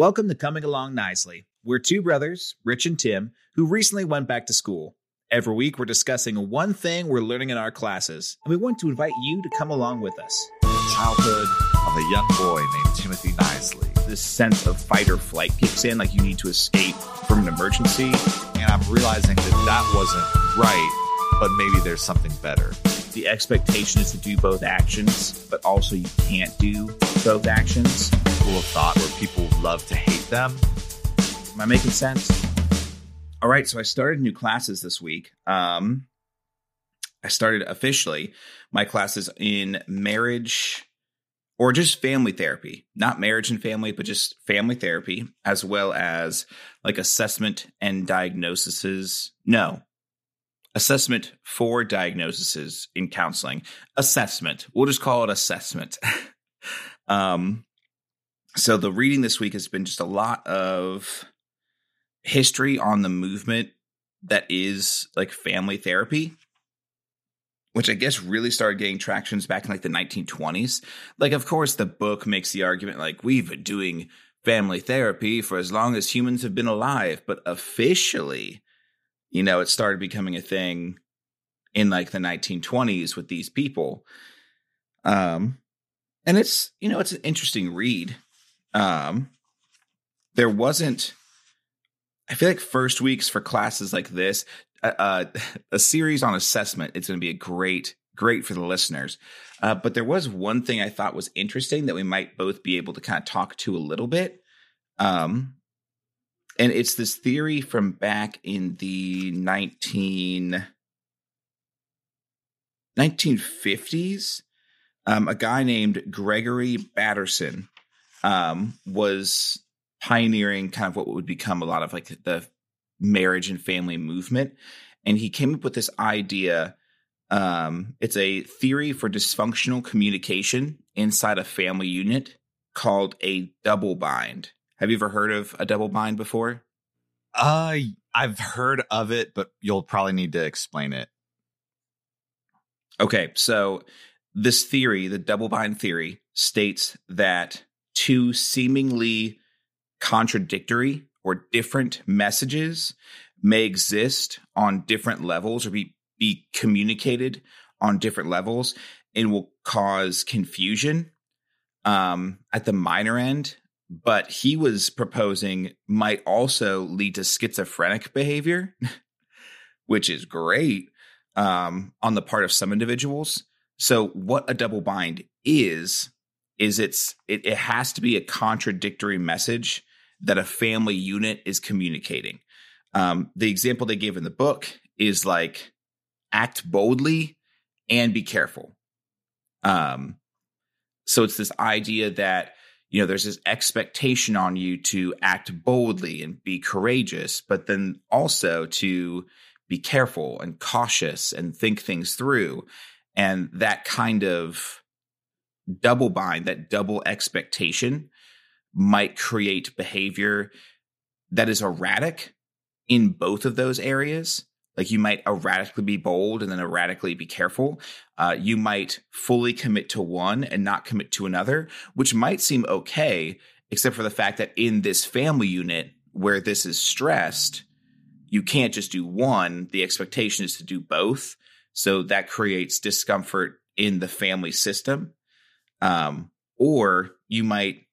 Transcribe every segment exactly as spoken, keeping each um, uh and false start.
Welcome to Coming Along Nicely. We're two brothers, Rich and Tim, who recently went back to school. Every week, we're discussing one thing we're learning in our classes, and we want to invite you to come along with us. The childhood of a young boy named Timothy Nicely. This sense of fight or flight kicks in, like you need to escape from an emergency. And I'm realizing that that wasn't right, but maybe there's something better. The expectation is to do both actions, but also you can't do both actions. School of thought where people love to hate them. Am I making sense? All right, so I started new classes this week. Um, I started officially my classes in marriage or just family therapy. Not marriage and family, but just family therapy, as well as like assessment and diagnoses. No. Assessment for diagnoses in counseling. Assessment. We'll just call it assessment. um, so the reading this week has been just a lot of history on the movement that is like family therapy, which I guess really started getting traction back in like the nineteen twenties. Like, of course, the book makes the argument like we've been doing family therapy for as long as humans have been alive, but officially, you know, it started becoming a thing in like the nineteen twenties with these people. Um, and it's, you know, it's an interesting read. Um, there wasn't, I feel like first weeks for classes like this, uh, a series on assessment, it's going to be a great, great for the listeners. Uh, but there was one thing I thought was interesting that we might both be able to kind of talk to a little bit. Um, And it's this theory from back in the nineteen fifties. Um, a guy named Gregory Bateson um, was pioneering kind of what would become a lot of like the marriage and family movement. And he came up with this idea. Um, it's a theory for dysfunctional communication inside a family unit called a double bind. Have you ever heard of a double bind before? Uh, I've heard of it, but you'll probably need to explain it. Okay, so this theory, the double bind theory, states that two seemingly contradictory or different messages may exist on different levels or be, be communicated on different levels and will cause confusion um, at the minor end. But he was proposing might also lead to schizophrenic behavior, which is great um, on the part of some individuals. So what a double bind is, is it's it, it has to be a contradictory message that a family unit is communicating. Um, the example they give in the book is like act boldly and be careful. Um, so it's this idea that, you know, there's this expectation on you to act boldly and be courageous, but then also to be careful and cautious and think things through. And that kind of double bind, that double expectation might create behavior that is erratic in both of those areas. Like you might erratically be bold and then erratically be careful. Uh, you might fully commit to one and not commit to another, which might seem okay, except for the fact that in this family unit where this is stressed, you can't just do one. The expectation is to do both. So that creates discomfort in the family system. Um, or you might,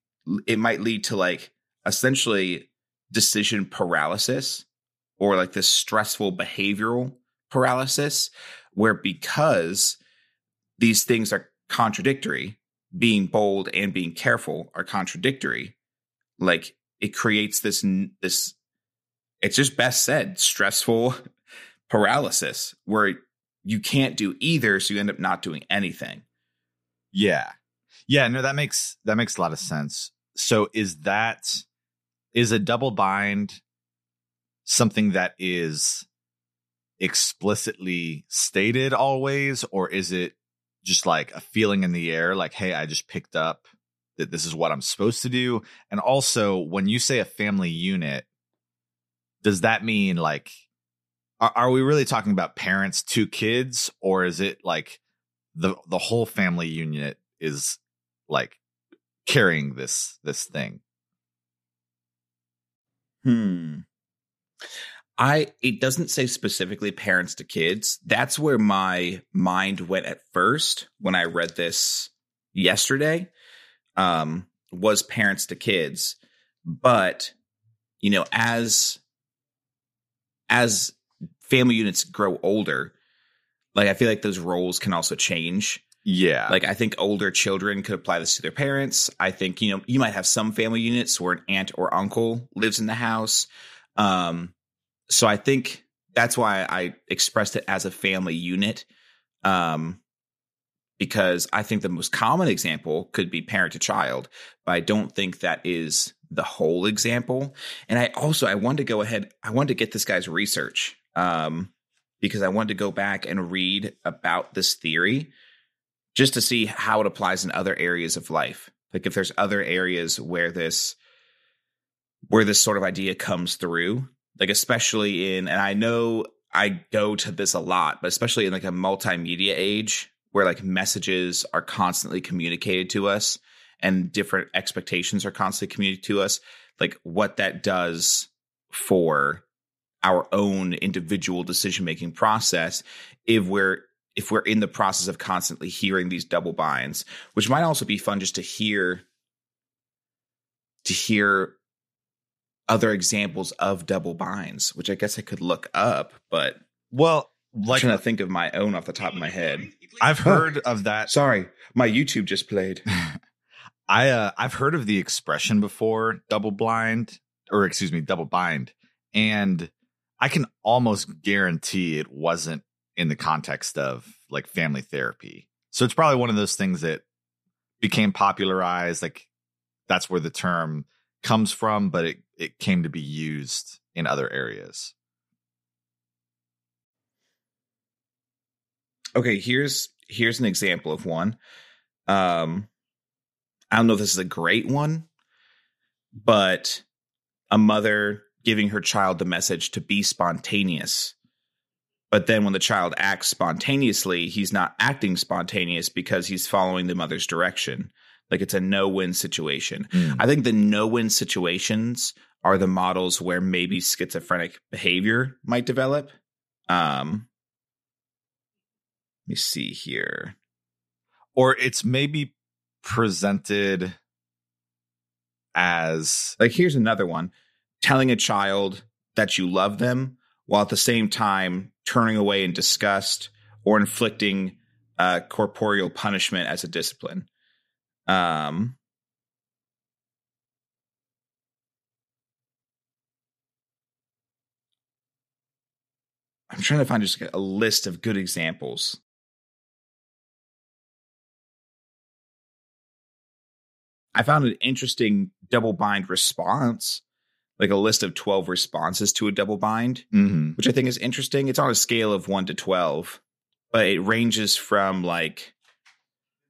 it might lead to like essentially decision paralysis, or like this stressful behavioral paralysis where because these things are contradictory, being bold and being careful are contradictory, like it creates this, this it's just best said, stressful paralysis where you can't do either, so you end up not doing anything. Yeah. Yeah, no, that makes, that makes a lot of sense. So is that, is a double bind something that is explicitly stated always, or is it just like a feeling in the air? Like, hey, I just picked up that this is what I'm supposed to do. And also, when you say a family unit, does that mean like, are, are we really talking about parents, two kids, or is it like the the whole family unit is like carrying this this thing? Hmm. I it doesn't say specifically parents to kids. That's where my mind went at first when I read this yesterday, um, was parents to kids. But, you know, as as family units grow older, like I feel like those roles can also change. Yeah. Like I think older children could apply this to their parents. I think, you know, you might have some family units where an aunt or uncle lives in the house. Um So I think that's why I expressed it as a family unit, um, because I think the most common example could be parent to child, but I don't think that is the whole example. And I also I wanted to go ahead. I wanted to get this guy's research um, because I wanted to go back and read about this theory just to see how it applies in other areas of life. Like if there's other areas where this where this sort of idea comes through. Like, especially in, and I know I go to this a lot, but especially in like a multimedia age where like messages are constantly communicated to us and different expectations are constantly communicated to us, like what that does for our own individual decision-making process if we're, if we're in the process of constantly hearing these double binds, which might also be fun just to hear, to hear other examples of double binds, which I guess I could look up, but well, like, I'm trying to think of my own off the top of my head. I've heard oh, of that. Sorry, my YouTube just played. I uh, I've heard of the expression before, double blind, or excuse me, double bind, and I can almost guarantee it wasn't in the context of like family therapy. So it's probably one of those things that became popularized. Like that's where the term comes from, but it, it came to be used in other areas. Okay, here's here's an example of one. Um, I don't know if this is a great one, but a mother giving her child the message to be spontaneous. But then when the child acts spontaneously, he's not acting spontaneous because he's following the mother's direction. Like it's a no-win situation. Mm. I think the no-win situations are the models where maybe schizophrenic behavior might develop. Um, let me see here. Or it's maybe presented as... Like here's another one. Telling a child that you love them while at the same time turning away in disgust or inflicting uh, corporeal punishment as a discipline. Um, I'm trying to find just a list of good examples. I found an interesting double bind response, like a list of twelve responses to a double bind, mm-hmm. which I think is interesting. It's on a scale of one to twelve, but it ranges from like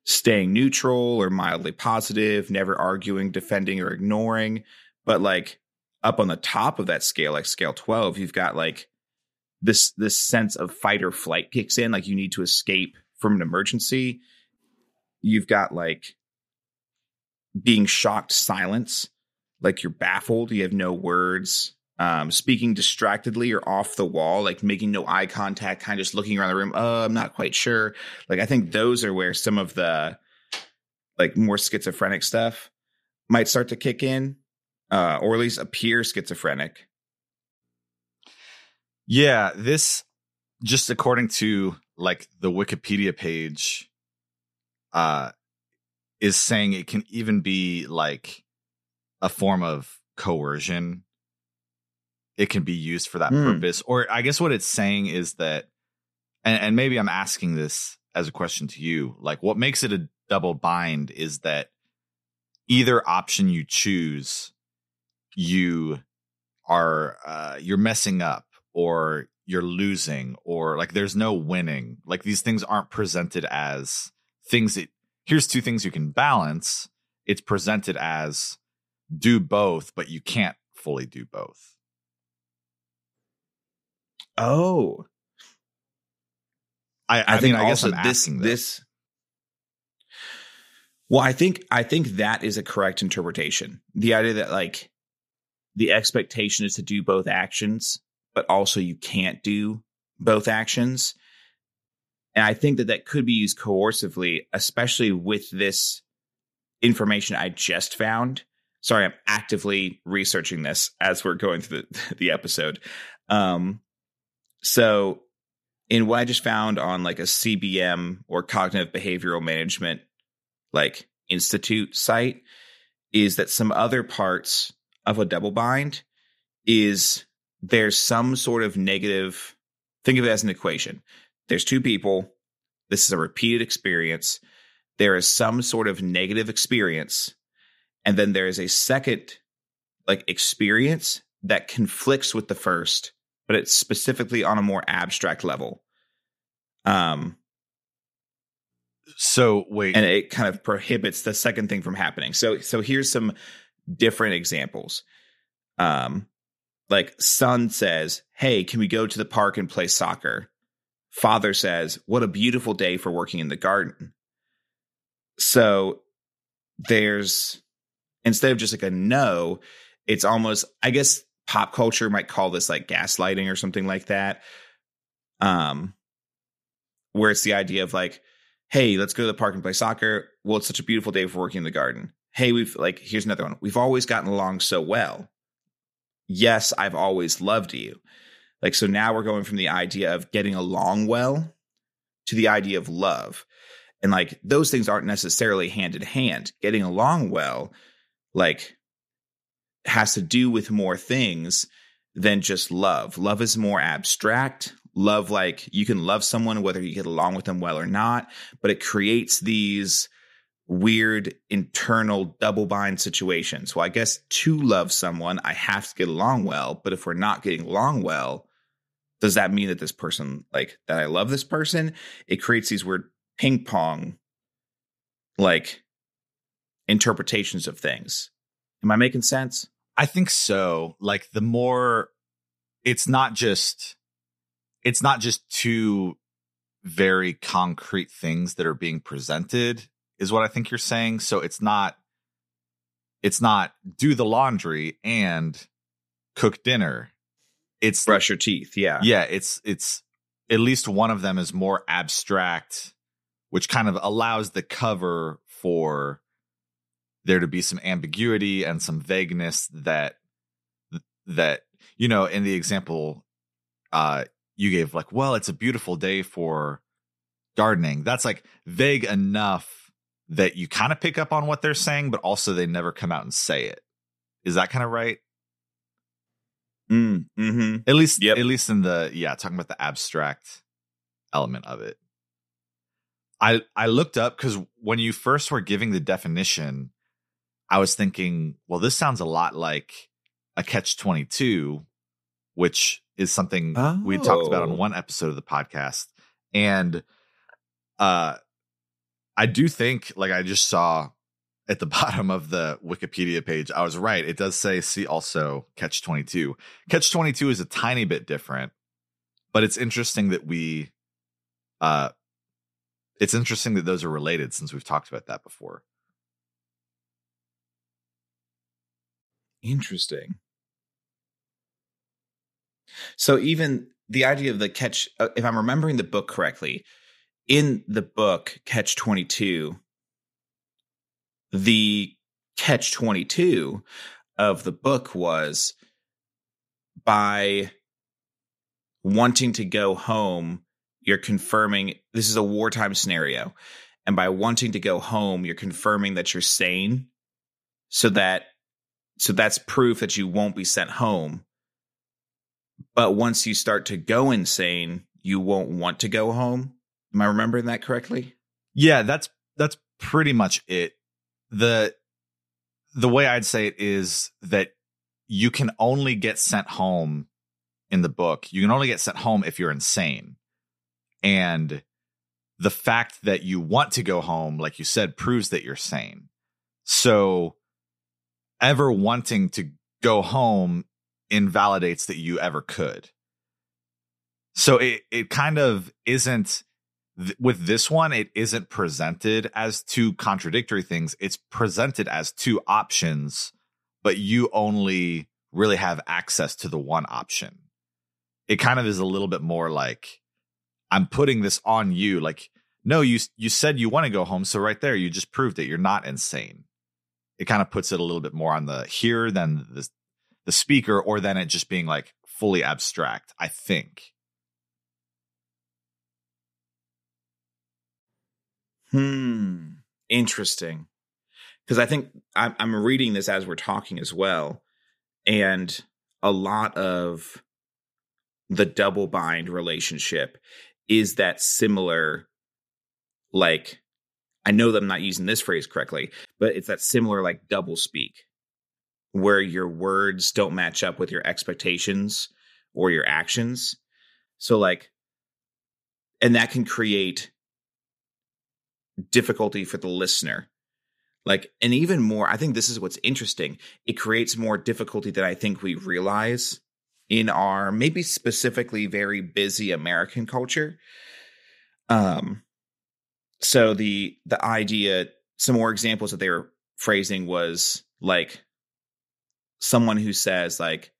staying neutral or mildly positive, never arguing, defending, or ignoring. But like up on the top of that scale, like scale twelve, you've got like this this sense of fight or flight kicks in, like you need to escape from an emergency. You've got like being shocked silence, like you're baffled, you have no words, um, speaking distractedly or off the wall, like making no eye contact, kind of just looking around the room. Oh, I'm not quite sure. Like, I think those are where some of the like more schizophrenic stuff might start to kick in, uh, or at least appear schizophrenic. Yeah. This just according to like the Wikipedia page, uh, is saying it can even be like a form of coercion. It can be used for that mm. purpose. Or I guess what it's saying is that, and, and maybe I'm asking this as a question to you, like what makes it a double bind is that either option you choose, you are, uh, you're messing up or you're losing or like there's no winning. Like these things aren't presented as things that, here's two things you can balance. It's presented as do both, but you can't fully do both. Oh, I, I, I mean, think I guess also I'm this, this, this. Well, I think I think that is a correct interpretation. The idea that like the expectation is to do both actions, but also you can't do both actions. And I think that that could be used coercively, especially with this information I just found. Sorry, I'm actively researching this as we're going through the, the episode. Um, so in what I just found on like a C B M or Cognitive Behavioral Management like institute site is that some other parts of a double bind is there's some sort of negative. Think of it as an equation. There's two people. This is a repeated experience. There is some sort of negative experience. And then there is a second like experience that conflicts with the first, but it's specifically on a more abstract level. Um. So wait. And it kind of prohibits the second thing from happening. So so here's some different examples. Um, like son says, hey, can we go to the park and play soccer? Father says, what a beautiful day for working in the garden. So there's, instead of just like a no, it's almost, I guess pop culture might call this like gaslighting or something like that. Um, where it's the idea of like, hey, let's go to the park and play soccer. Well, it's such a beautiful day for working in the garden. Hey, we've like, here's another one. We've always gotten along so well. Yes, I've always loved you. Like, so now we're going from the idea of getting along well to the idea of love. And like, those things aren't necessarily hand in hand. Getting along well, like, has to do with more things than just love. Love is more abstract. Love, like, you can love someone whether you get along with them well or not, but it creates these weird internal double bind situations. Well, I guess to love someone, I have to get along well, but if we're not getting along well, does that mean that this person, like, that I love this person? It creates these weird ping pong, like, interpretations of things. Am I making sense? I think so. Like, the more, it's not just, it's not just two very concrete things that are being presented is what I think you're saying. So it's not, it's not do the laundry and cook dinner. It's brush your teeth. Yeah. Yeah. It's, it's at least one of them is more abstract, which kind of allows the cover for there to be some ambiguity and some vagueness that, that, you know, in the example uh, you gave, like, well, it's a beautiful day for gardening. That's like vague enough that you kind of pick up on what they're saying, but also they never come out and say it. Is that kind of right? Mm, mm-hmm. At least, yep. At least in the, yeah, talking about the abstract element of it. I I looked up, because when you first were giving the definition, I was thinking, well, this sounds a lot like a Catch twenty-two, which is something oh. we talked about on one episode of the podcast. And, uh, I do think, like I just saw at the bottom of the Wikipedia page, I was right. It does say, see also Catch twenty-two. Catch twenty-two is a tiny bit different, but it's interesting that we, uh, it's interesting that those are related since we've talked about that before. Interesting. So even the idea of the catch, if I'm remembering the book correctly, in the book Catch twenty-two, the Catch twenty-two of the book was by wanting to go home, you're confirming this is a wartime scenario. And by wanting to go home, you're confirming that you're sane. So that so that's proof that you won't be sent home. But once you start to go insane, you won't want to go home. Am I remembering that correctly? Yeah, that's that's pretty much it. The the way I'd say it is that you can only get sent home in the book. You can only get sent home if you're insane. And the fact that you want to go home, like you said, proves that you're sane. So ever wanting to go home invalidates that you ever could. So it, it kind of isn't... With this one, it isn't presented as two contradictory things. It's presented as two options, but you only really have access to the one option. It kind of is a little bit more like, I'm putting this on you. Like, no, you you said you want to go home. So right there, you just proved that you're not insane. It kind of puts it a little bit more on the here than the, the speaker, or than it just being like fully abstract, I think. Hmm. Interesting. Because I think I'm, I'm reading this as we're talking as well. And a lot of the double bind relationship is that similar, like, I know that I'm not using this phrase correctly, but it's that similar, like, double speak where your words don't match up with your expectations or your actions. So, like, and that can create difficulty for the listener. Like, and even more, I think this is what's interesting. It creates more difficulty than I think we realize in our maybe specifically very busy American culture. Um, so the the idea, some more examples that they were phrasing was like someone who says like,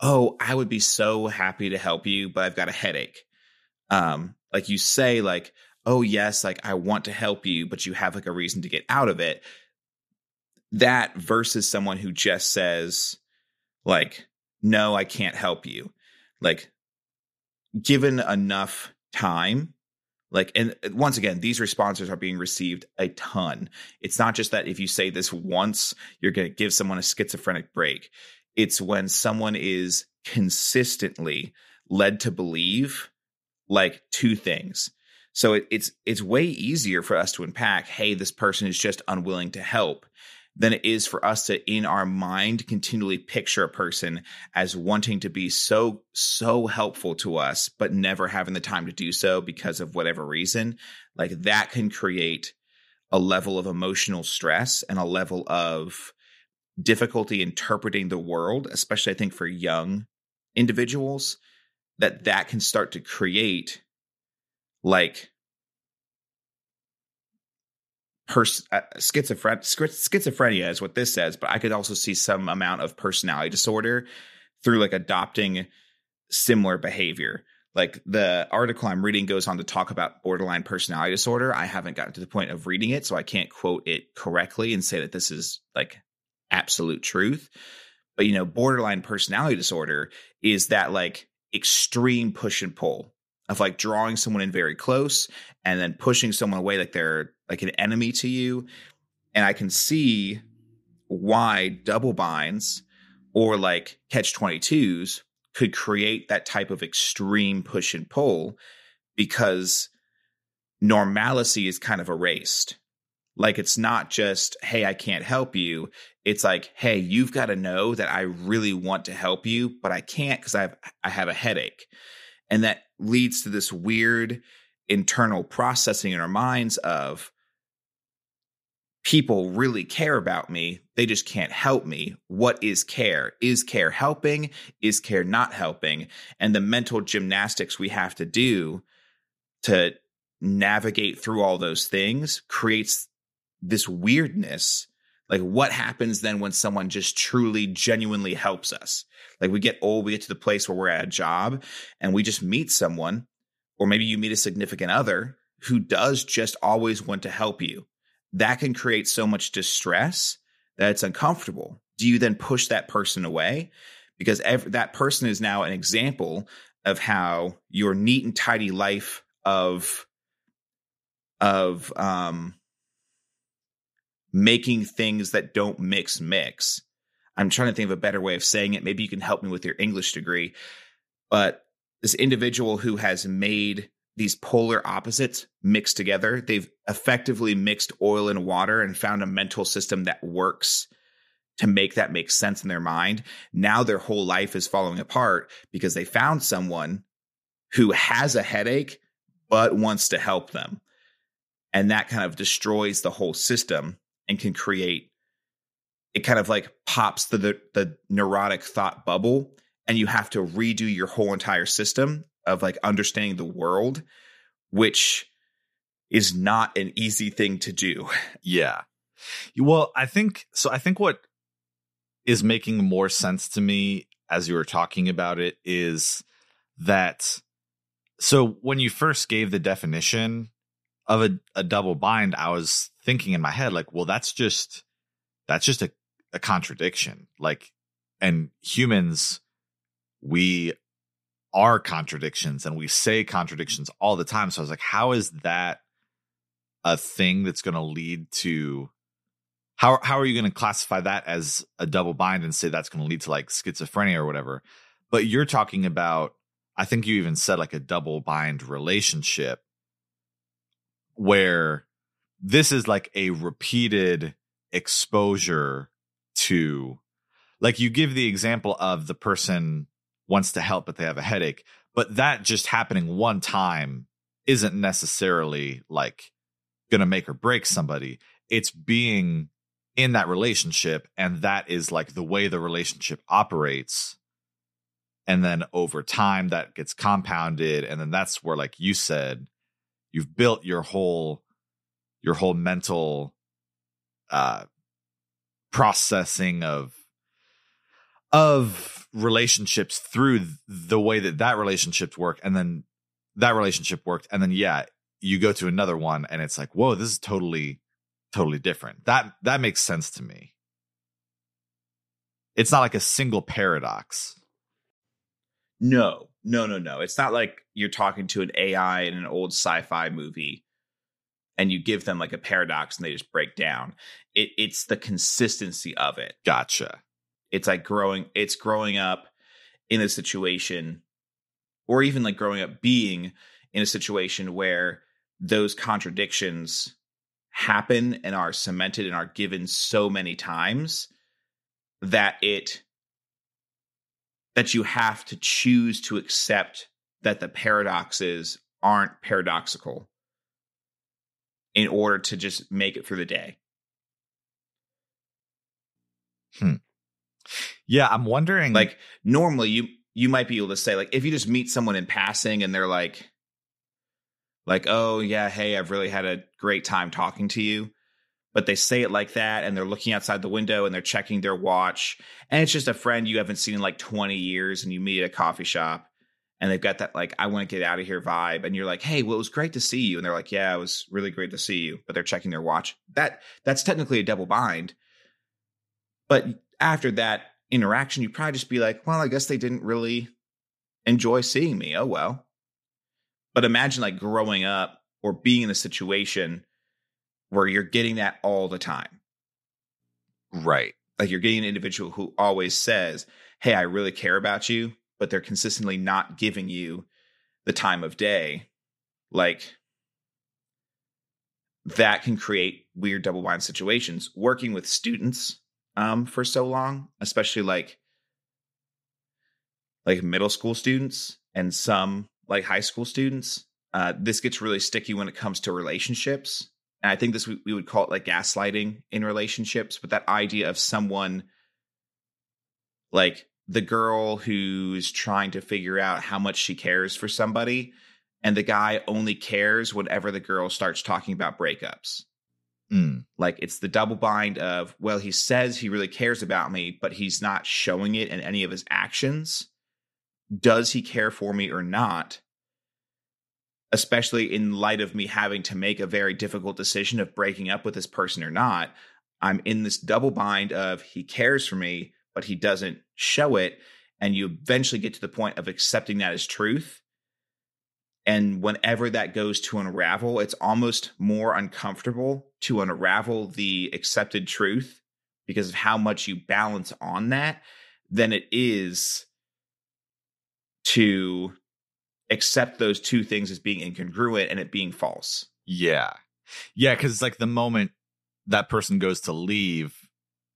oh, I would be so happy to help you, but I've got a headache. Um, like you say like, oh, yes, like I want to help you, but you have like a reason to get out of it. That versus someone who just says like, no, I can't help you. Like, given enough time, like, and once again, these responses are being received a ton. It's not just that if you say this once, you're going to give someone a schizophrenic break. It's when someone is consistently led to believe like two things. So it, it's it's way easier for us to unpack, hey, this person is just unwilling to help, than it is for us to, in our mind, continually picture a person as wanting to be so, so helpful to us, but never having the time to do so because of whatever reason. Like, that can create a level of emotional stress and a level of difficulty interpreting the world, especially I think for young individuals, that that can start to create like Pers- uh, schizophren- schizophrenia is what this says, but I could also see some amount of personality disorder through like adopting similar behavior. Like the article I'm reading goes on to talk about borderline personality disorder. I haven't gotten to the point of reading it, so I can't quote it correctly and say that this is like absolute truth. But, you know, borderline personality disorder is that like extreme push and pull of like drawing someone in very close and then pushing someone away like they're like an enemy to you. And I can see why double binds or like catch twenty-twos could create that type of extreme push and pull, because normalcy is kind of erased. Like, it's not just, hey, I can't help you. It's like, hey, you've got to know that I really want to help you, but I can't because I have, I have a headache. And that leads to this weird internal processing in our minds of people really care about me. They just can't help me. What is care? Is care helping? Is care not helping? And the mental gymnastics we have to do to navigate through all those things creates this weirdness. Like, what happens then when someone just truly, genuinely helps us? Like, we get old, we get to the place where we're at a job and we just meet someone, or maybe you meet a significant other who does just always want to help you. That can create so much distress that it's uncomfortable. Do you then push that person away? Because every, that person is now an example of how your neat and tidy life of, of, um, making things that don't mix mix. I'm trying to think of a better way of saying it. Maybe you can help me with your English degree. But this individual who has made these polar opposites mix together, they've effectively mixed oil and water and found a mental system that works to make that make sense in their mind. Now their whole life is falling apart because they found someone who has a headache but wants to help them. And that kind of destroys the whole system. And can create, it kind of like pops the, the the neurotic thought bubble, and you have to redo your whole entire system of like understanding the world, which is not an easy thing to do. Yeah. Well, I think so. I think what is making more sense to me as you were talking about it is that, so when you first gave the definition of a, a double bind, I was thinking in my head, like, well, that's just, that's just a, a contradiction. Like, and humans, we are contradictions and we say contradictions all the time. So I was like, how is that a thing that's going to lead to, how how are you going to classify that as a double bind and say that's going to lead to like schizophrenia or whatever? But you're talking about, I think you even said like a double bind relationship where this is like a repeated exposure to, like you give the example of the person wants to help, but they have a headache, but that just happening one time isn't necessarily like going to make or break somebody. It's being in that relationship, and that is like the way the relationship operates. And then over time that gets compounded. And then that's where, like you said, you've built your whole, your whole mental uh, processing of, of relationships through the way that that relationships work. And then that relationship worked. And then, yeah, you go to another one and it's like, whoa, this is totally, totally different. That, that makes sense to me. It's not like a single paradox. No, no, no, no. It's not like you're talking to an A I in an old sci-fi movie and you give them like a paradox and they just break down. It, it's the consistency of it. Gotcha. It's like growing, it's growing up in a situation, or even like growing up being in a situation where those contradictions happen and are cemented and are given so many times that it... that you have to choose to accept that the paradoxes aren't paradoxical in order to just make it through the day. Hmm. Yeah, I'm wondering. Like, normally you you might be able to say, like, if you just meet someone in passing and they're like, like, oh, yeah, hey, I've really had a great time talking to you. But they say it like that, and they're looking outside the window, and they're checking their watch. And it's just a friend you haven't seen in like twenty years, and you meet at a coffee shop, and they've got that like, I want to get out of here vibe. And you're like, hey, well, it was great to see you. And they're like, yeah, it was really great to see you. But they're checking their watch. That that's technically a double bind. But after that interaction, you probably just be like, well, I guess they didn't really enjoy seeing me. Oh, well. But imagine like growing up or being in a situation where you're getting that all the time. Right. Like you're getting an individual who always says, hey, I really care about you, but they're consistently not giving you the time of day. Like that can create weird double bind situations. Working with students um, for so long, especially like, like middle school students and some like high school students, uh, this gets really sticky when it comes to relationships. And I think this, we would call it like gaslighting in relationships, but that idea of someone like the girl who's trying to figure out how much she cares for somebody, and the guy only cares whenever the girl starts talking about breakups. Mm. Like it's the double bind of, well, he says he really cares about me, but he's not showing it in any of his actions. Does he care for me or not? Especially in light of me having to make a very difficult decision of breaking up with this person or not, I'm in this double bind of he cares for me, but he doesn't show it. And you eventually get to the point of accepting that as truth. And whenever that goes to unravel, it's almost more uncomfortable to unravel the accepted truth because of how much you balance on that than it is to accept those two things as being incongruent and it being false. Yeah. Yeah, because it's like the moment that person goes to leave,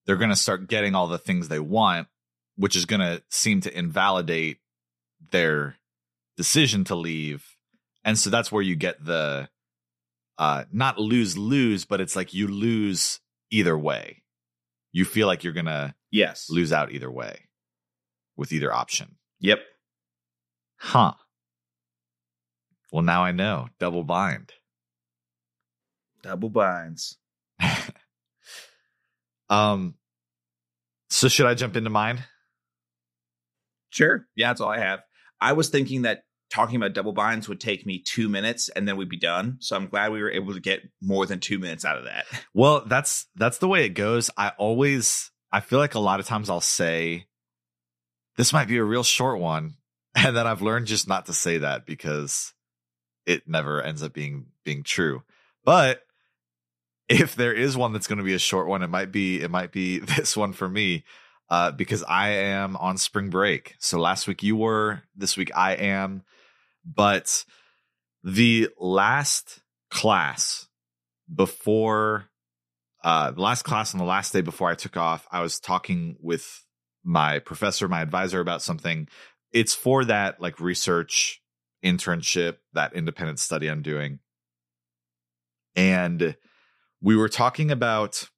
they're going to start getting all the things they want, which is going to seem to invalidate their decision to leave. And so that's where you get the uh, not lose-lose, but it's like you lose either way. You feel like you're going to yes. lose out either way with either option. Yep. Huh. Well, now I know. Double bind. Double binds. um. So should I jump into mine? Sure. Yeah, that's all I have. I was thinking that talking about double binds would take me two minutes and then we'd be done. So I'm glad we were able to get more than two minutes out of that. Well, that's that's the way it goes. I always I feel like a lot of times I'll say this might be a real short one. And then I've learned just not to say that because it never ends up being being true. But if there is one that's going to be a short one, it might be it might be this one for me. Uh, because I am on spring break. So last week you were, this week I am. But the last class before, uh, the last class on the last day before I took off, I was talking with my professor, my advisor about something. It's for that like research internship, that independent study I'm doing. And we were talking about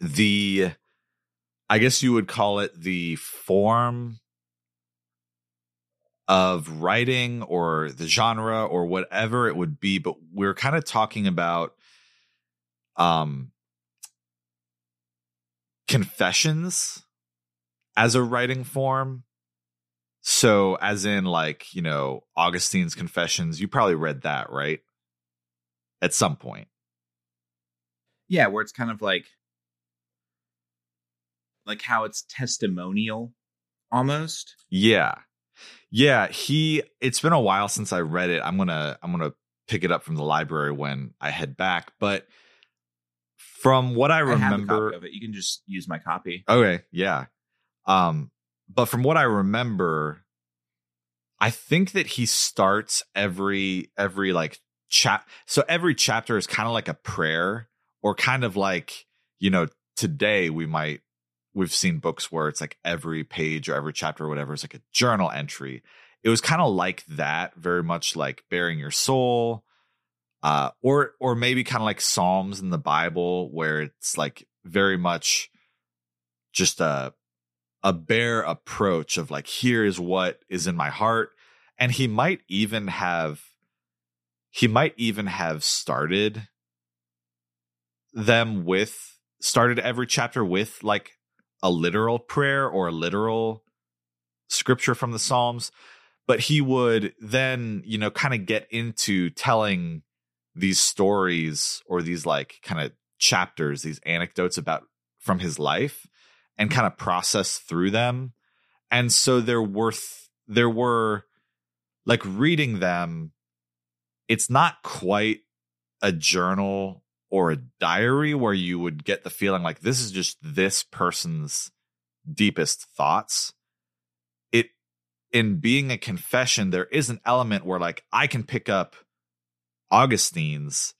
the... I guess you would call it the form of writing or the genre or whatever it would be. But we're kind of talking about um, confessions as a writing form. So as in like, you know, Augustine's Confessions, you probably read that, right? At some point. Yeah, where it's kind of like. Like how it's testimonial almost. Yeah. Yeah. He, it's been a while since I read it. I'm going to, I'm going to pick it up from the library when I head back. But from what I remember, I have a copy of it. You can just use my copy. Okay. Yeah. Um, but from what I remember, I think that he starts every, every like chap. So every chapter is kind of like a prayer or kind of like, you know, today we might, we've seen books where it's like every page or every chapter or whatever is like a journal entry. It was kind of like that, very much like bearing your soul, uh, or or maybe kind of like Psalms in the Bible, where it's like very much just a a bare approach of like, here is what is in my heart. And he might even have he might even have started them with started every chapter with like a literal prayer or a literal scripture from the Psalms, but he would then, you know, kind of get into telling these stories or these like kind of chapters, these anecdotes about from his life and kind of process through them. And so there were, th- there were like reading them. It's not quite a journal or a diary where you would get the feeling like this is just this person's deepest thoughts. It, in being a confession, there is an element where like I can pick up Augustine's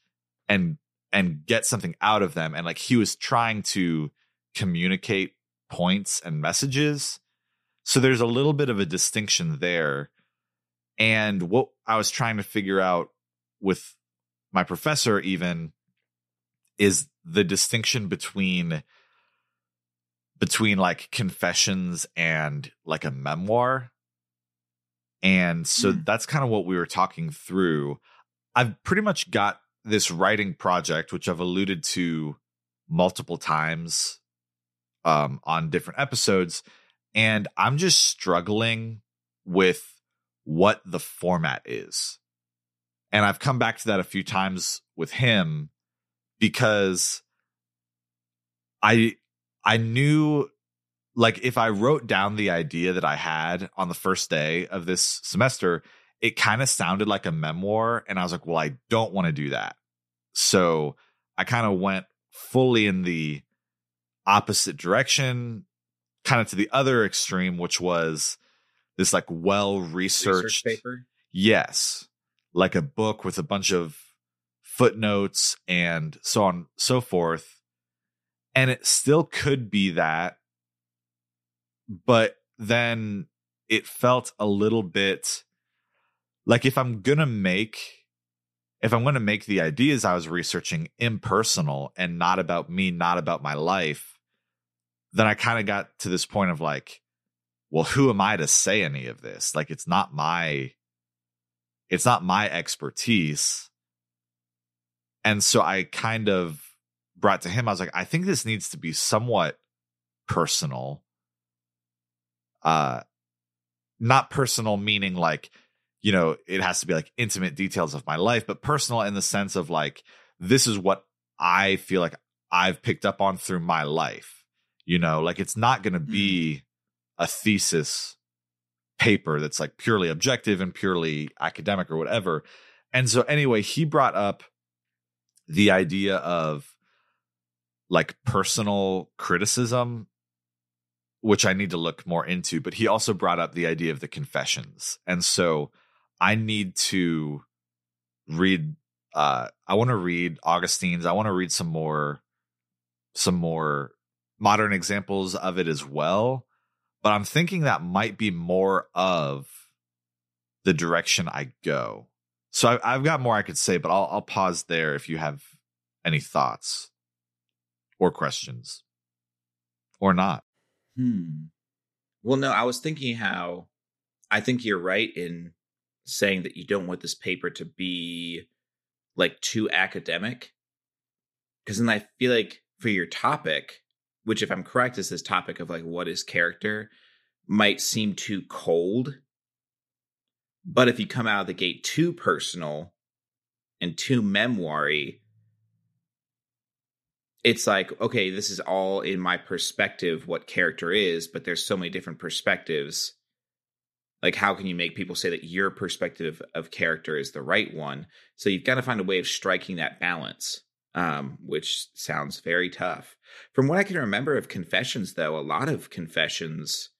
and, and get something out of them. And like he was trying to communicate points and messages. So there's a little bit of a distinction there. And what I was trying to figure out with my professor even is the distinction between between like confessions and like a memoir. And so mm. that's kind of what we were talking through. I've pretty much got this writing project, which I've alluded to multiple times um, on different episodes. And I'm just struggling with what the format is. And I've come back to that a few times with him. Because I I knew, like, if I wrote down the idea that I had on the first day of this semester, it kind of sounded like a memoir. And I was like, well, I don't want to do that. So I kind of went fully in the opposite direction, kind of to the other extreme, which was this, like, well-researched. Research paper? Yes. Like a book with a bunch of footnotes and so on, so forth. And it still could be that, but then it felt a little bit like if I'm going to make, if I'm going to make the ideas I was researching impersonal and not about me, not about my life, then I kind of got to this point of like, well, who am I to say any of this? Like, it's not my, it's not my expertise. And so I kind of brought to him, I was like, I think this needs to be somewhat personal. uh, not personal meaning like, you know, it has to be like intimate details of my life, but personal in the sense of like, this is what I feel like I've picked up on through my life. You know, like it's not going to be a thesis paper that's like purely objective and purely academic or whatever. And so anyway, he brought up the idea of like personal criticism, which I need to look more into, but he also brought up the idea of the confessions. And so I need to read, uh, I want to read Augustine's, I want to read some more, some more modern examples of it as well. But I'm thinking that might be more of the direction I go. So I, I've got more I could say, but I'll, I'll pause there if you have any thoughts or questions or not. Hmm. Well, no, I was thinking how I think you're right in saying that you don't want this paper to be like too academic, because then I feel like for your topic, which if I'm correct is this topic of like what is character, might seem too cold. But if you come out of the gate too personal and too memoir-y, it's like, okay, this is all in my perspective what character is, but there's so many different perspectives. Like, how can you make people say that your perspective of character is the right one? So you've got to find a way of striking that balance, um, which sounds very tough. From what I can remember of confessions, though, a lot of confessions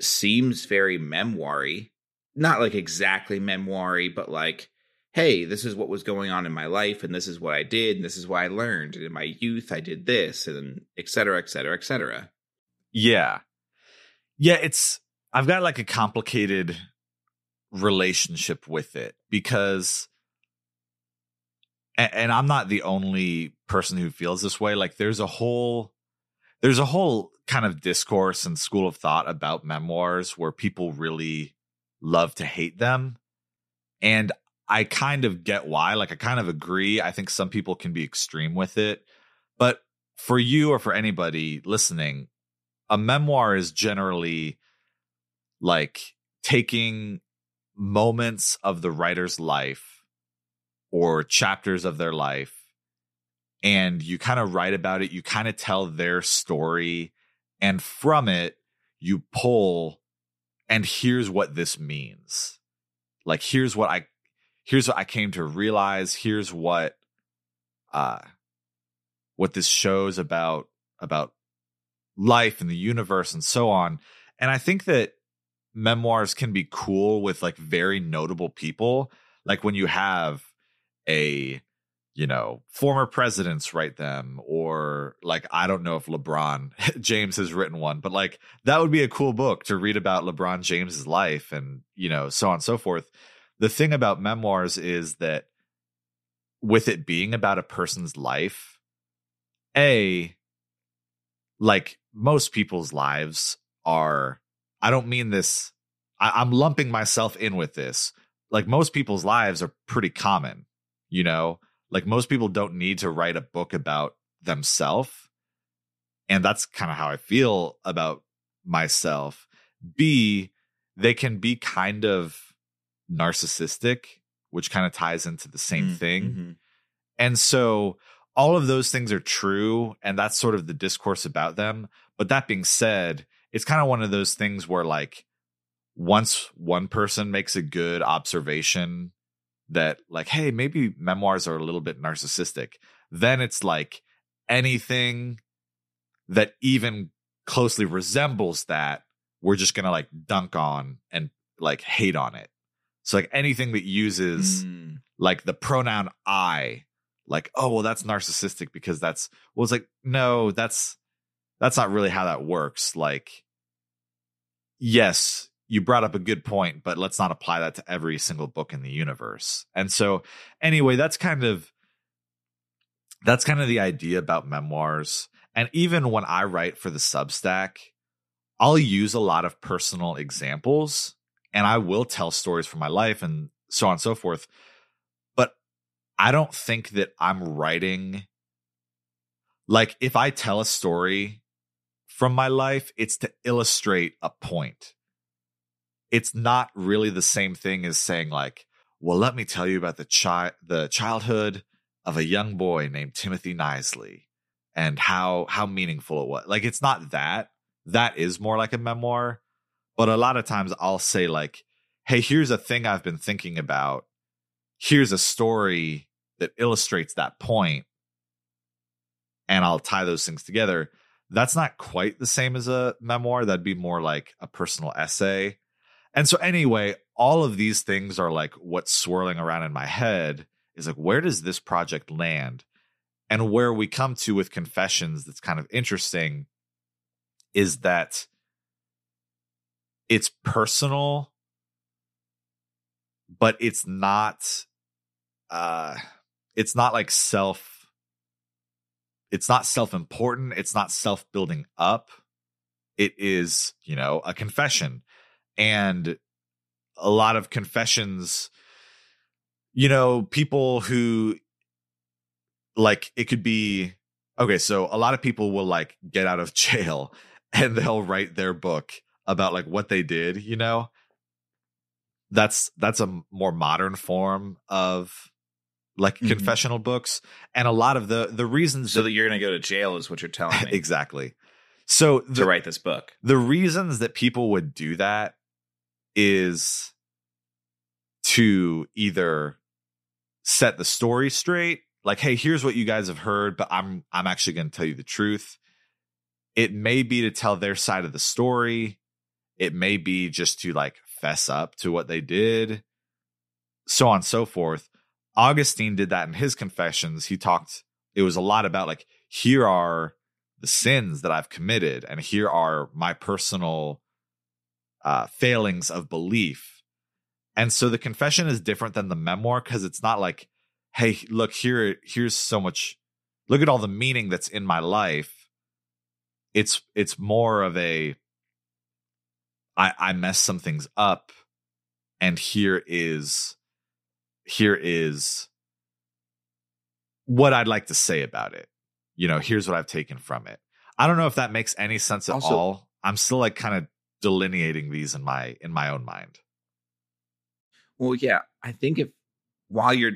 seems very memoir-y. Not like exactly memoir-y, but like, hey, this is what was going on in my life, and this is what I did, and this is what I learned. And in my youth, I did this, and et cetera, et cetera, et cetera. Yeah. Yeah, it's, I've got like a complicated relationship with it because, and, and I'm not the only person who feels this way. Like there's a whole, there's a whole kind of discourse and school of thought about memoirs where people really love to hate them. And I kind of get why, like I kind of agree. I think some people can be extreme with it, but for you or for anybody listening, a memoir is generally like taking moments of the writer's life or chapters of their life, and you kind of write about it. You kind of tell their story, and from it you pull, and here's what this means. Like, here's what I, here's what I came to realize. Here's what, uh, what this shows about, about life and the universe and so on. And I think that memoirs can be cool with like very notable people. Like when you have a, you know, former presidents write them, or like, I don't know if LeBron James has written one, but like that would be a cool book to read about LeBron James's life and, you know, so on and so forth. The thing about memoirs is that with it being about a person's life, A, like most people's lives are, I don't mean this, I, I'm lumping myself in with this. Like most people's lives are pretty common, you know? Like most people don't need to write a book about themselves. And that's kind of how I feel about myself. B, they can be kind of narcissistic, which kind of ties into the same mm, thing. Mm-hmm. And so all of those things are true. And that's sort of the discourse about them. But that being said, it's kind of one of those things where like once one person makes a good observation that like, hey, maybe memoirs are a little bit narcissistic, then it's like anything that even closely resembles that, we're just going to like dunk on and like hate on it. So like anything that uses mm. like the pronoun I, like, oh, well, that's narcissistic because that's, well, it's like, no, that's, that's not really how that works. Like, yes, you brought up a good point, but let's not apply that to every single book in the universe. And so anyway, that's kind of, that's kind of the idea about memoirs. And even when I write for the Substack, I'll use a lot of personal examples and I will tell stories from my life and so on and so forth. But I don't think that I'm writing, like if I tell a story from my life, it's to illustrate a point. It's not really the same thing as saying like, well, let me tell you about the chi- the childhood of a young boy named Timothy Knisley and how how meaningful it was. Like, it's not that. That is more like a memoir. But a lot of times I'll say like, hey, here's a thing I've been thinking about. Here's a story that illustrates that point. And I'll tie those things together. That's not quite the same as a memoir. That'd be more like a personal essay. And so anyway, all of these things are like what's swirling around in my head is like, where does this project land? And where we come to with Confessions that's kind of interesting is that it's personal, but it's not, uh, it's not like self, it's not self-important. It's not self-building up. It is, you know, a confession. And a lot of confessions, you know, people who like, it could be, okay, so a lot of people will like get out of jail and they'll write their book about like what they did, you know, that's, that's a more modern form of like mm-hmm. confessional books. And a lot of the, the reasons so that, that you're going to go to jail is what you're telling me. Exactly. So the, to write this book, the reasons that people would do that is to either set the story straight, like, hey, here's what you guys have heard, but I'm I'm actually going to tell you the truth. It may be to tell their side of the story. It may be just to like fess up to what they did, so on and so forth. Augustine did that in his Confessions. He talked, it was a lot about like, here are the sins that I've committed, and here are my personal uh, failings of belief. And so the confession is different than the memoir because it's not like, hey, look, here, here's so much, look at all the meaning that's in my life. It's it's more of a, I, I messed some things up, and here is, here is what I'd like to say about it. You know, here's what I've taken from it. I don't know if that makes any sense at also, all. I'm still like kind of delineating these in my in my own mind. Well, yeah, I think if while you're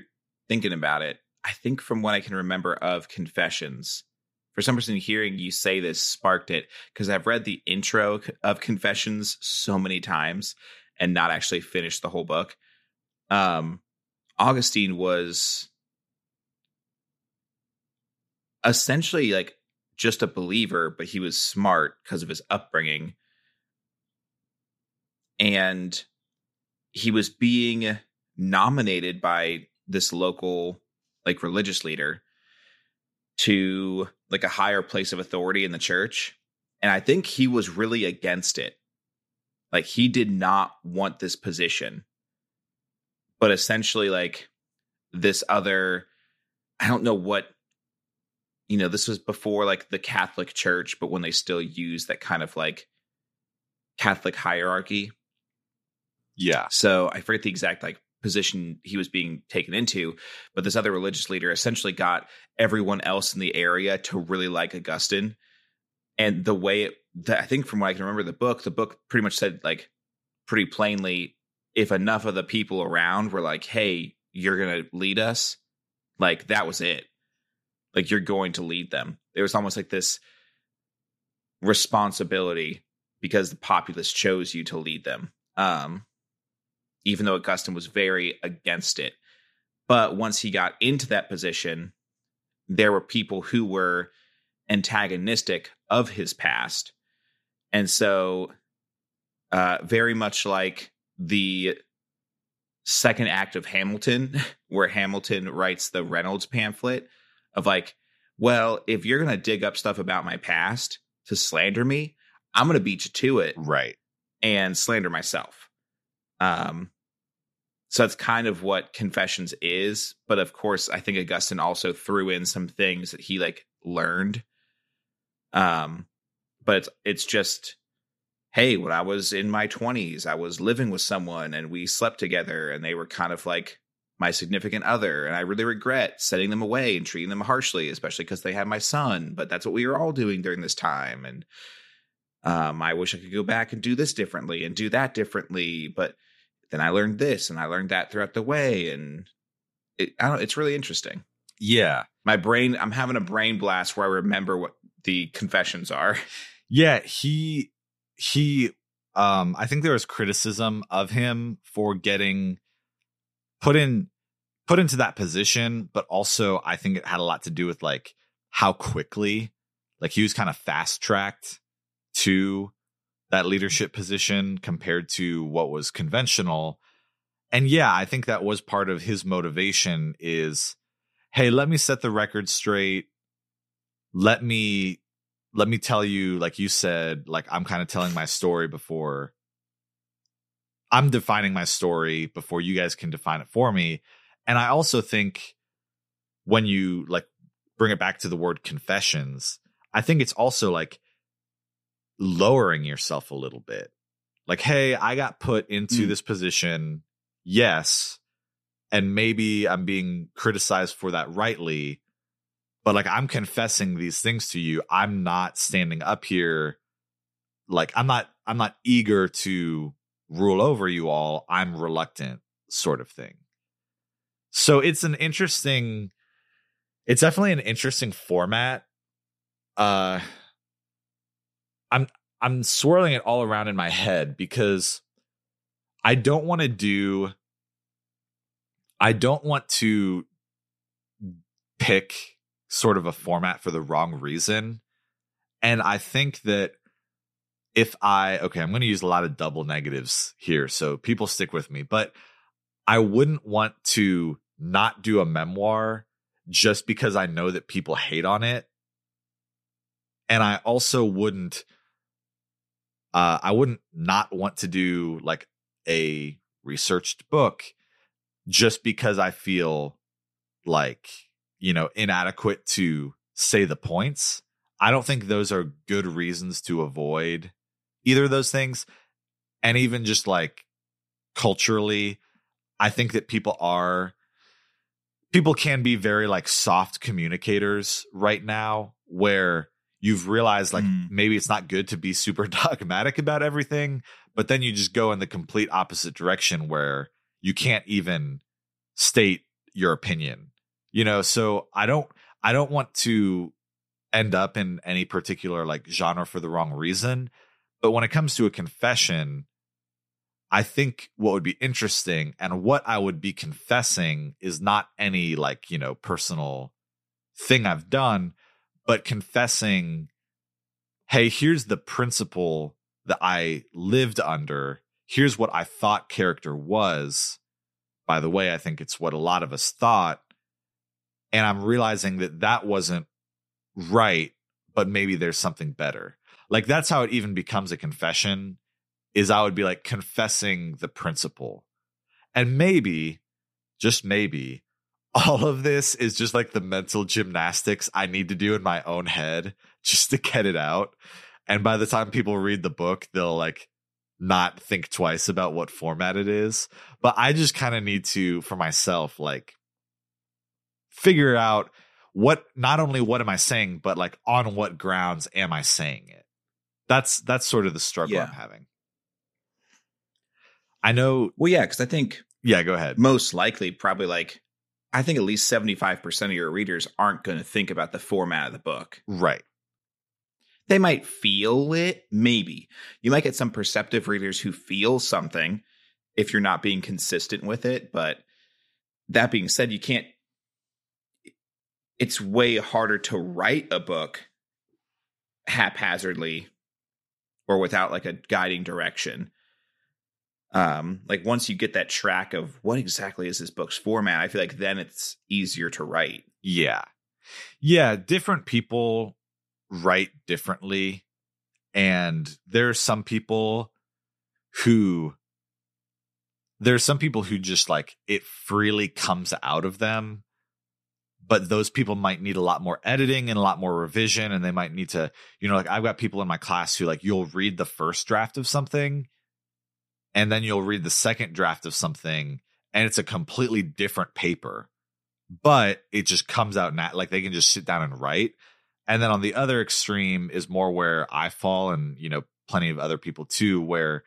thinking about it, I think from what I can remember of Confessions, for some person hearing you say this sparked it because I've read the intro of Confessions so many times and not actually finished the whole book. Um, Augustine was essentially like just a believer, but he was smart because of his upbringing. And he was being nominated by this local like religious leader to like a higher place of authority in the church. And I think he was really against it. Like he did not want this position, but essentially like this other, I don't know what, you know, this was before like the Catholic Church, but when they still use that kind of like Catholic hierarchy. Yeah. So I forget the exact like position he was being taken into, but this other religious leader essentially got everyone else in the area to really like Augustine. And the way it, the, I think from what I can remember, the book, the book pretty much said like pretty plainly, if enough of the people around were like, hey, you're going to lead us, like that was it. Like you're going to lead them. There was almost like this responsibility because the populace chose you to lead them. Um, even though Augustine was very against it. But once he got into that position, there were people who were antagonistic of his past. And so uh, very much like the second act of Hamilton, where Hamilton writes the Reynolds pamphlet, of like, well, if you're going to dig up stuff about my past to slander me, I'm going to beat you to it. Right. And slander myself. Um, so that's kind of what Confessions is. But of course, I think Augustine also threw in some things that he like learned. Um, but it's, it's just, hey, when I was in my twenties, I was living with someone and we slept together and they were kind of like my significant other, and I really regret setting them away and treating them harshly, especially because they had my son. But that's what we were all doing during this time. And Um, I wish I could go back and do this differently and do that differently. But then I learned this and I learned that throughout the way. And it, I don't, it's really interesting. Yeah. My brain, I'm having a brain blast where I remember what the confessions are. Yeah. He, he, um, I think there was criticism of him for getting put in, put into that position. But also I think it had a lot to do with like how quickly, like he was kind of fast tracked to that leadership position compared to what was conventional. And yeah, I think that was part of his motivation is, hey, let me set the record straight. Let me, let me tell you, like you said, like I'm kind of telling my story before I'm defining my story before you guys can define it for me. And I also think when you like bring it back to the word confessions, I think it's also like lowering yourself a little bit. Like, hey, I got put into mm. this position. Yes. And maybe I'm being criticized for that rightly, but like I'm confessing these things to you. I'm not standing up here. Like I'm not, I'm not eager to rule over you all. I'm reluctant, sort of thing. So it's an interesting, it's definitely an interesting format. Uh, I'm, I'm swirling it all around in my head because I don't want to do, I don't want to pick sort of a format for the wrong reason. And I think that if I, okay, I'm going to use a lot of double negatives here, so people stick with me, but I wouldn't want to not do a memoir just because I know that people hate on it. And I also wouldn't, uh, I wouldn't not want to do like a researched book just because I feel like, you know, inadequate to say the points. I don't think those are good reasons to avoid either of those things. And even just like culturally, I think that people are, people can be very like soft communicators right now where you've realized like mm. maybe it's not good to be super dogmatic about everything, but then you just go in the complete opposite direction where you can't even state your opinion, you know? So I don't, I don't want to end up in any particular like genre for the wrong reason. But when it comes to a confession, I think what would be interesting and what I would be confessing is not any like, you know, personal thing I've done, but confessing, hey, here's the principle that I lived under. Here's what I thought character was. By the way, I think it's what a lot of us thought. And I'm realizing that that wasn't right, but maybe there's something better. Like that's how it even becomes a confession, is I would be like confessing the principle. And maybe, just maybe, all of this is just like the mental gymnastics I need to do in my own head just to get it out. And by the time people read the book, they'll like not think twice about what format it is. But I just kind of need to, for myself, like figure out what, not only what am I saying, but like on what grounds am I saying it? That's, that's sort of the struggle yeah. I'm having. I know. Well, yeah, because I think. Yeah, go ahead. Most likely, probably like. I think at least seventy-five percent of your readers aren't going to think about the format of the book. Right. They might feel it. Maybe you might get some perceptive readers who feel something if you're not being consistent with it. But that being said, you can't, it's way harder to write a book haphazardly or without like a guiding direction. Um, like once you get that track of what exactly is this book's format, I feel like then it's easier to write. Yeah. Yeah. Different people write differently. And there are some people who, there are some people who just like it freely comes out of them, but those people might need a lot more editing and a lot more revision. And they might need to, you know, like I've got people in my class who like, you'll read the first draft of something, and then you'll read the second draft of something and it's a completely different paper, but it just comes out nat- like they can just sit down and write. And then on the other extreme is more where I fall and, you know, plenty of other people too, where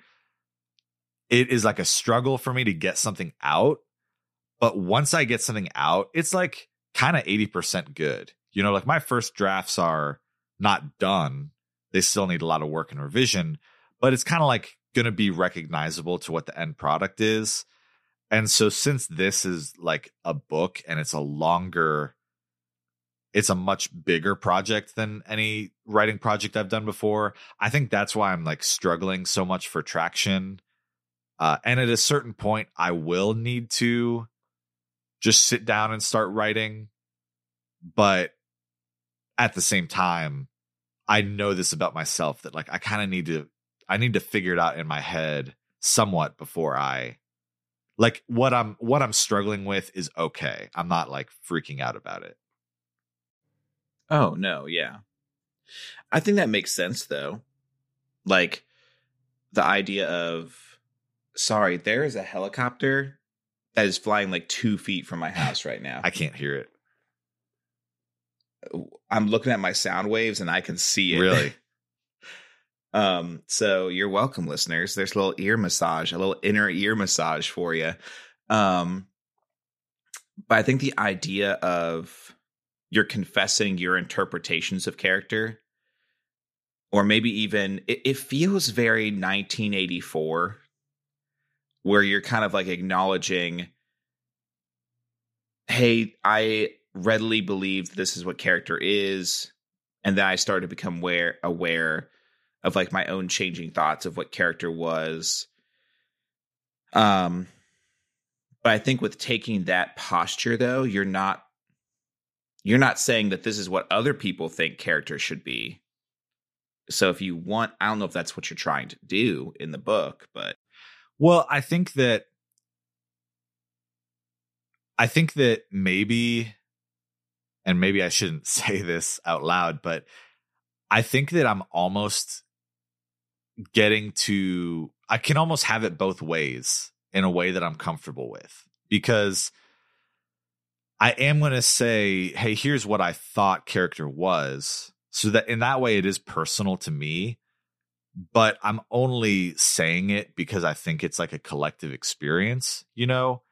it is like a struggle for me to get something out. But once I get something out, it's like kind of eighty percent good. You know, like my first drafts are not done. They still need a lot of work and revision, but it's kind of like going to be recognizable to what the end product is. And so since this is like a book and it's a longer, it's a much bigger project than any writing project I've done before, I think that's why I'm like struggling so much for traction. Uh, and at a certain point, I will need to just sit down and start writing. But at the same time, I know this about myself that like I kind of need to I need to figure it out in my head somewhat before I like what I'm what I'm struggling with is okay. I'm not like freaking out about it. Oh, no. Yeah, I think that makes sense, though. Like the idea of, sorry, there is a helicopter that is flying like two feet from my house right now. I can't hear it. I'm looking at my sound waves and I can see it. Really? um. So you're welcome, listeners. There's a little ear massage, a little inner ear massage for you. Um. But I think the idea of you're confessing your interpretations of character, or maybe even it, it feels very nineteen eighty-four, where you're kind of like acknowledging, hey, I readily believed this is what character is, and then I started to become aware, aware of like my own changing thoughts of what character was. Um, but I think with taking that posture, though, you're not You're not saying that this is what other people think character should be. So if you want, I don't know if that's what you're trying to do in the book, but. Well, I think that. I think that maybe. And maybe I shouldn't say this out loud, but I think that I'm almost getting to. I can almost have it both ways in a way that I'm comfortable with, because I am going to say, hey, here's what I thought character was, so that in that way it is personal to me, but I'm only saying it because I think it's like a collective experience, you know,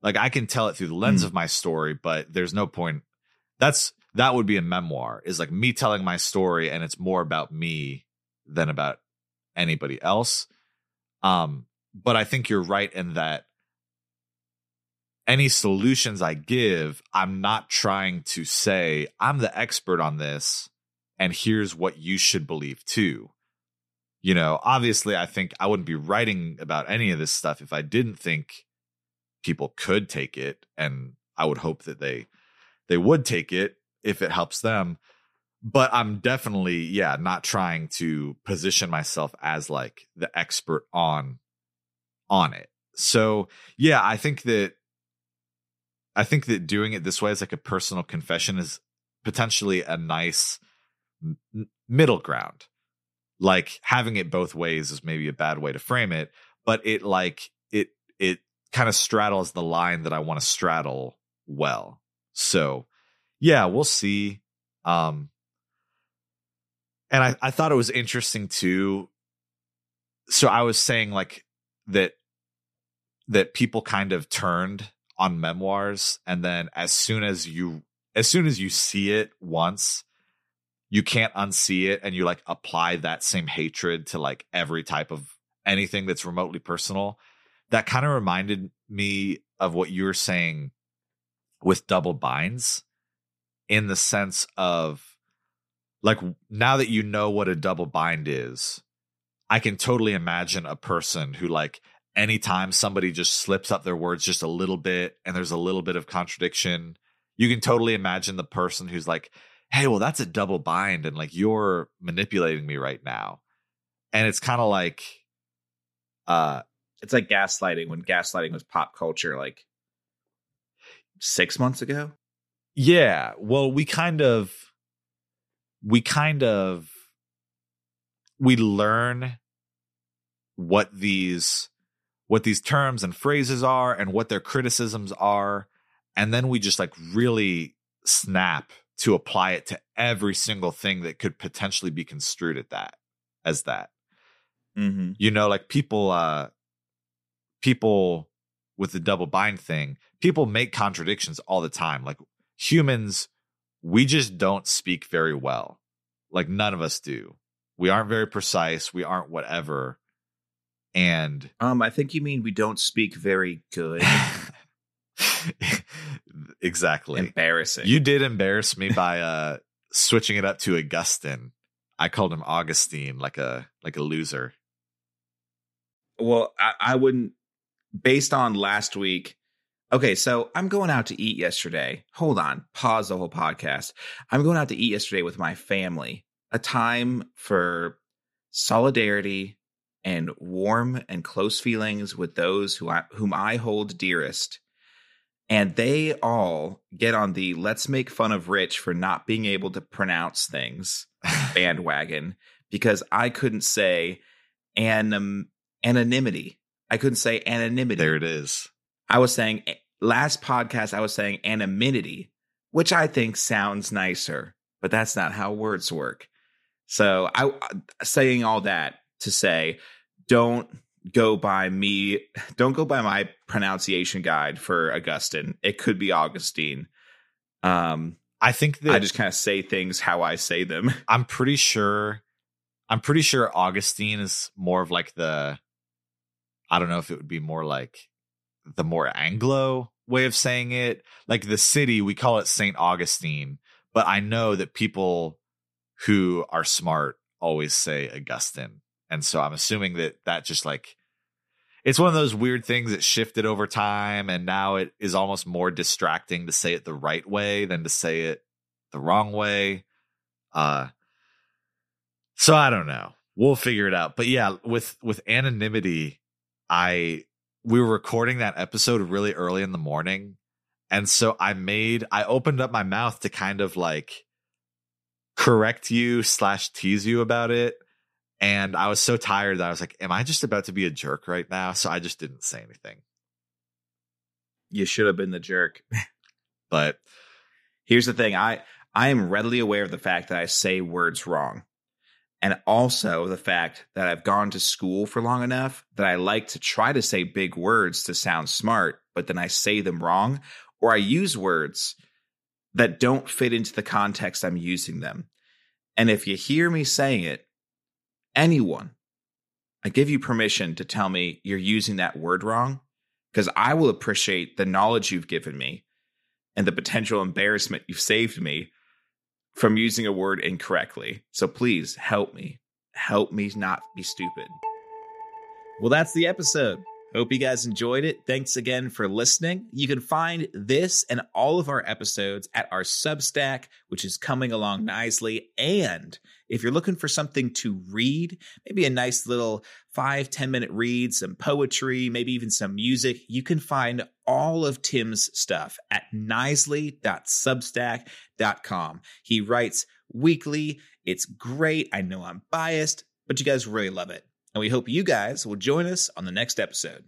like I can tell it through the lens mm. of my story, but there's no point. That's, that would be a memoir, is like me telling my story and it's more about me than about anybody else. Um, but I think you're right in that any solutions I give, I'm not trying to say I'm the expert on this and here's what you should believe too. You know, obviously I think I wouldn't be writing about any of this stuff if I didn't think people could take it, and I would hope that they they would take it if it helps them. But I'm definitely, yeah, not trying to position myself as like the expert on on it. So, yeah, I think that I think that doing it this way as like a personal confession is potentially a nice m- middle ground. Like having it both ways is maybe a bad way to frame it, but it like it it kind of straddles the line that I want to straddle well. So yeah, we'll see. Um, and I, I thought it was interesting too. So I was saying like that that people kind of turned on memoirs, and then as soon as you as soon as you see it once, you can't unsee it, and you like apply that same hatred to like every type of anything that's remotely personal. That kind of reminded me of what you were saying with double binds, in the sense of like, now that you know what a double bind is, I can totally imagine a person who like, anytime somebody just slips up their words just a little bit and there's a little bit of contradiction, you can totally imagine the person who's like, hey, well, that's a double bind, and like, you're manipulating me right now. And it's kind of like, uh, it's like gaslighting, when gaslighting was pop culture like six months ago. Yeah. Well, we kind of, we kind of, we learn what these. what these terms and phrases are and what their criticisms are. And then we just like really snap to apply it to every single thing that could potentially be construed at that as that. Mm-hmm. You know, like people, uh, people with the double bind thing, people make contradictions all the time. Like humans, we just don't speak very well. Like none of us do. We aren't very precise. We aren't whatever. And um, I think you mean we don't speak very good. Exactly. Embarrassing. You did embarrass me by uh, switching it up to Augustine. I called him Augustine, like a like a loser. Well, I, I wouldn't. Based on last week. Okay, so I'm going out to eat yesterday. Hold on. Pause the whole podcast. I'm going out to eat yesterday with my family. A time for solidarity and warm and close feelings with those who I, whom I hold dearest. And they all get on the let's make fun of Rich for not being able to pronounce things bandwagon, because I couldn't say anim- anonymity. I couldn't say anonymity. There it is. I was saying last podcast, I was saying anonymity, which I think sounds nicer, but that's not how words work. So I saying all that to say, don't go by me. Don't go by my pronunciation guide for Augustine. It could be Augustine. Um, I think that I just kind of say things how I say them. I'm pretty sure. I'm pretty sure Augustine is more of like the. I don't know if it would be more like the more Anglo way of saying it. Like the city, we call it Saint Augustine. But I know that people who are smart always say Augustine. And so I'm assuming that that just like, it's one of those weird things that shifted over time. And now it is almost more distracting to say it the right way than to say it the wrong way. Uh, so I don't know. We'll figure it out. But yeah, with, with anonymity, I, we were recording that episode really early in the morning. And so I made, I opened up my mouth to kind of like correct you slash tease you about it. And I was so tired that I was like, am I just about to be a jerk right now? So I just didn't say anything. You should have been the jerk. But here's the thing. I, I am readily aware of the fact that I say words wrong. And also the fact that I've gone to school for long enough that I like to try to say big words to sound smart, but then I say them wrong, or I use words that don't fit into the context I'm using them. And if you hear me saying it, anyone, I give you permission to tell me you're using that word wrong, because I will appreciate the knowledge you've given me and the potential embarrassment you've saved me from using a word incorrectly. So please help me. Help me not be stupid. Well, that's the episode. Hope you guys enjoyed it. Thanks again for listening. You can find this and all of our episodes at our Substack, which is coming along nicely. And if you're looking for something to read, maybe a nice little five, ten minute read, some poetry, maybe even some music, you can find all of Tim's stuff at nicely dot substack dot com. He writes weekly. It's great. I know I'm biased, but you guys really love it. And we hope you guys will join us on the next episode.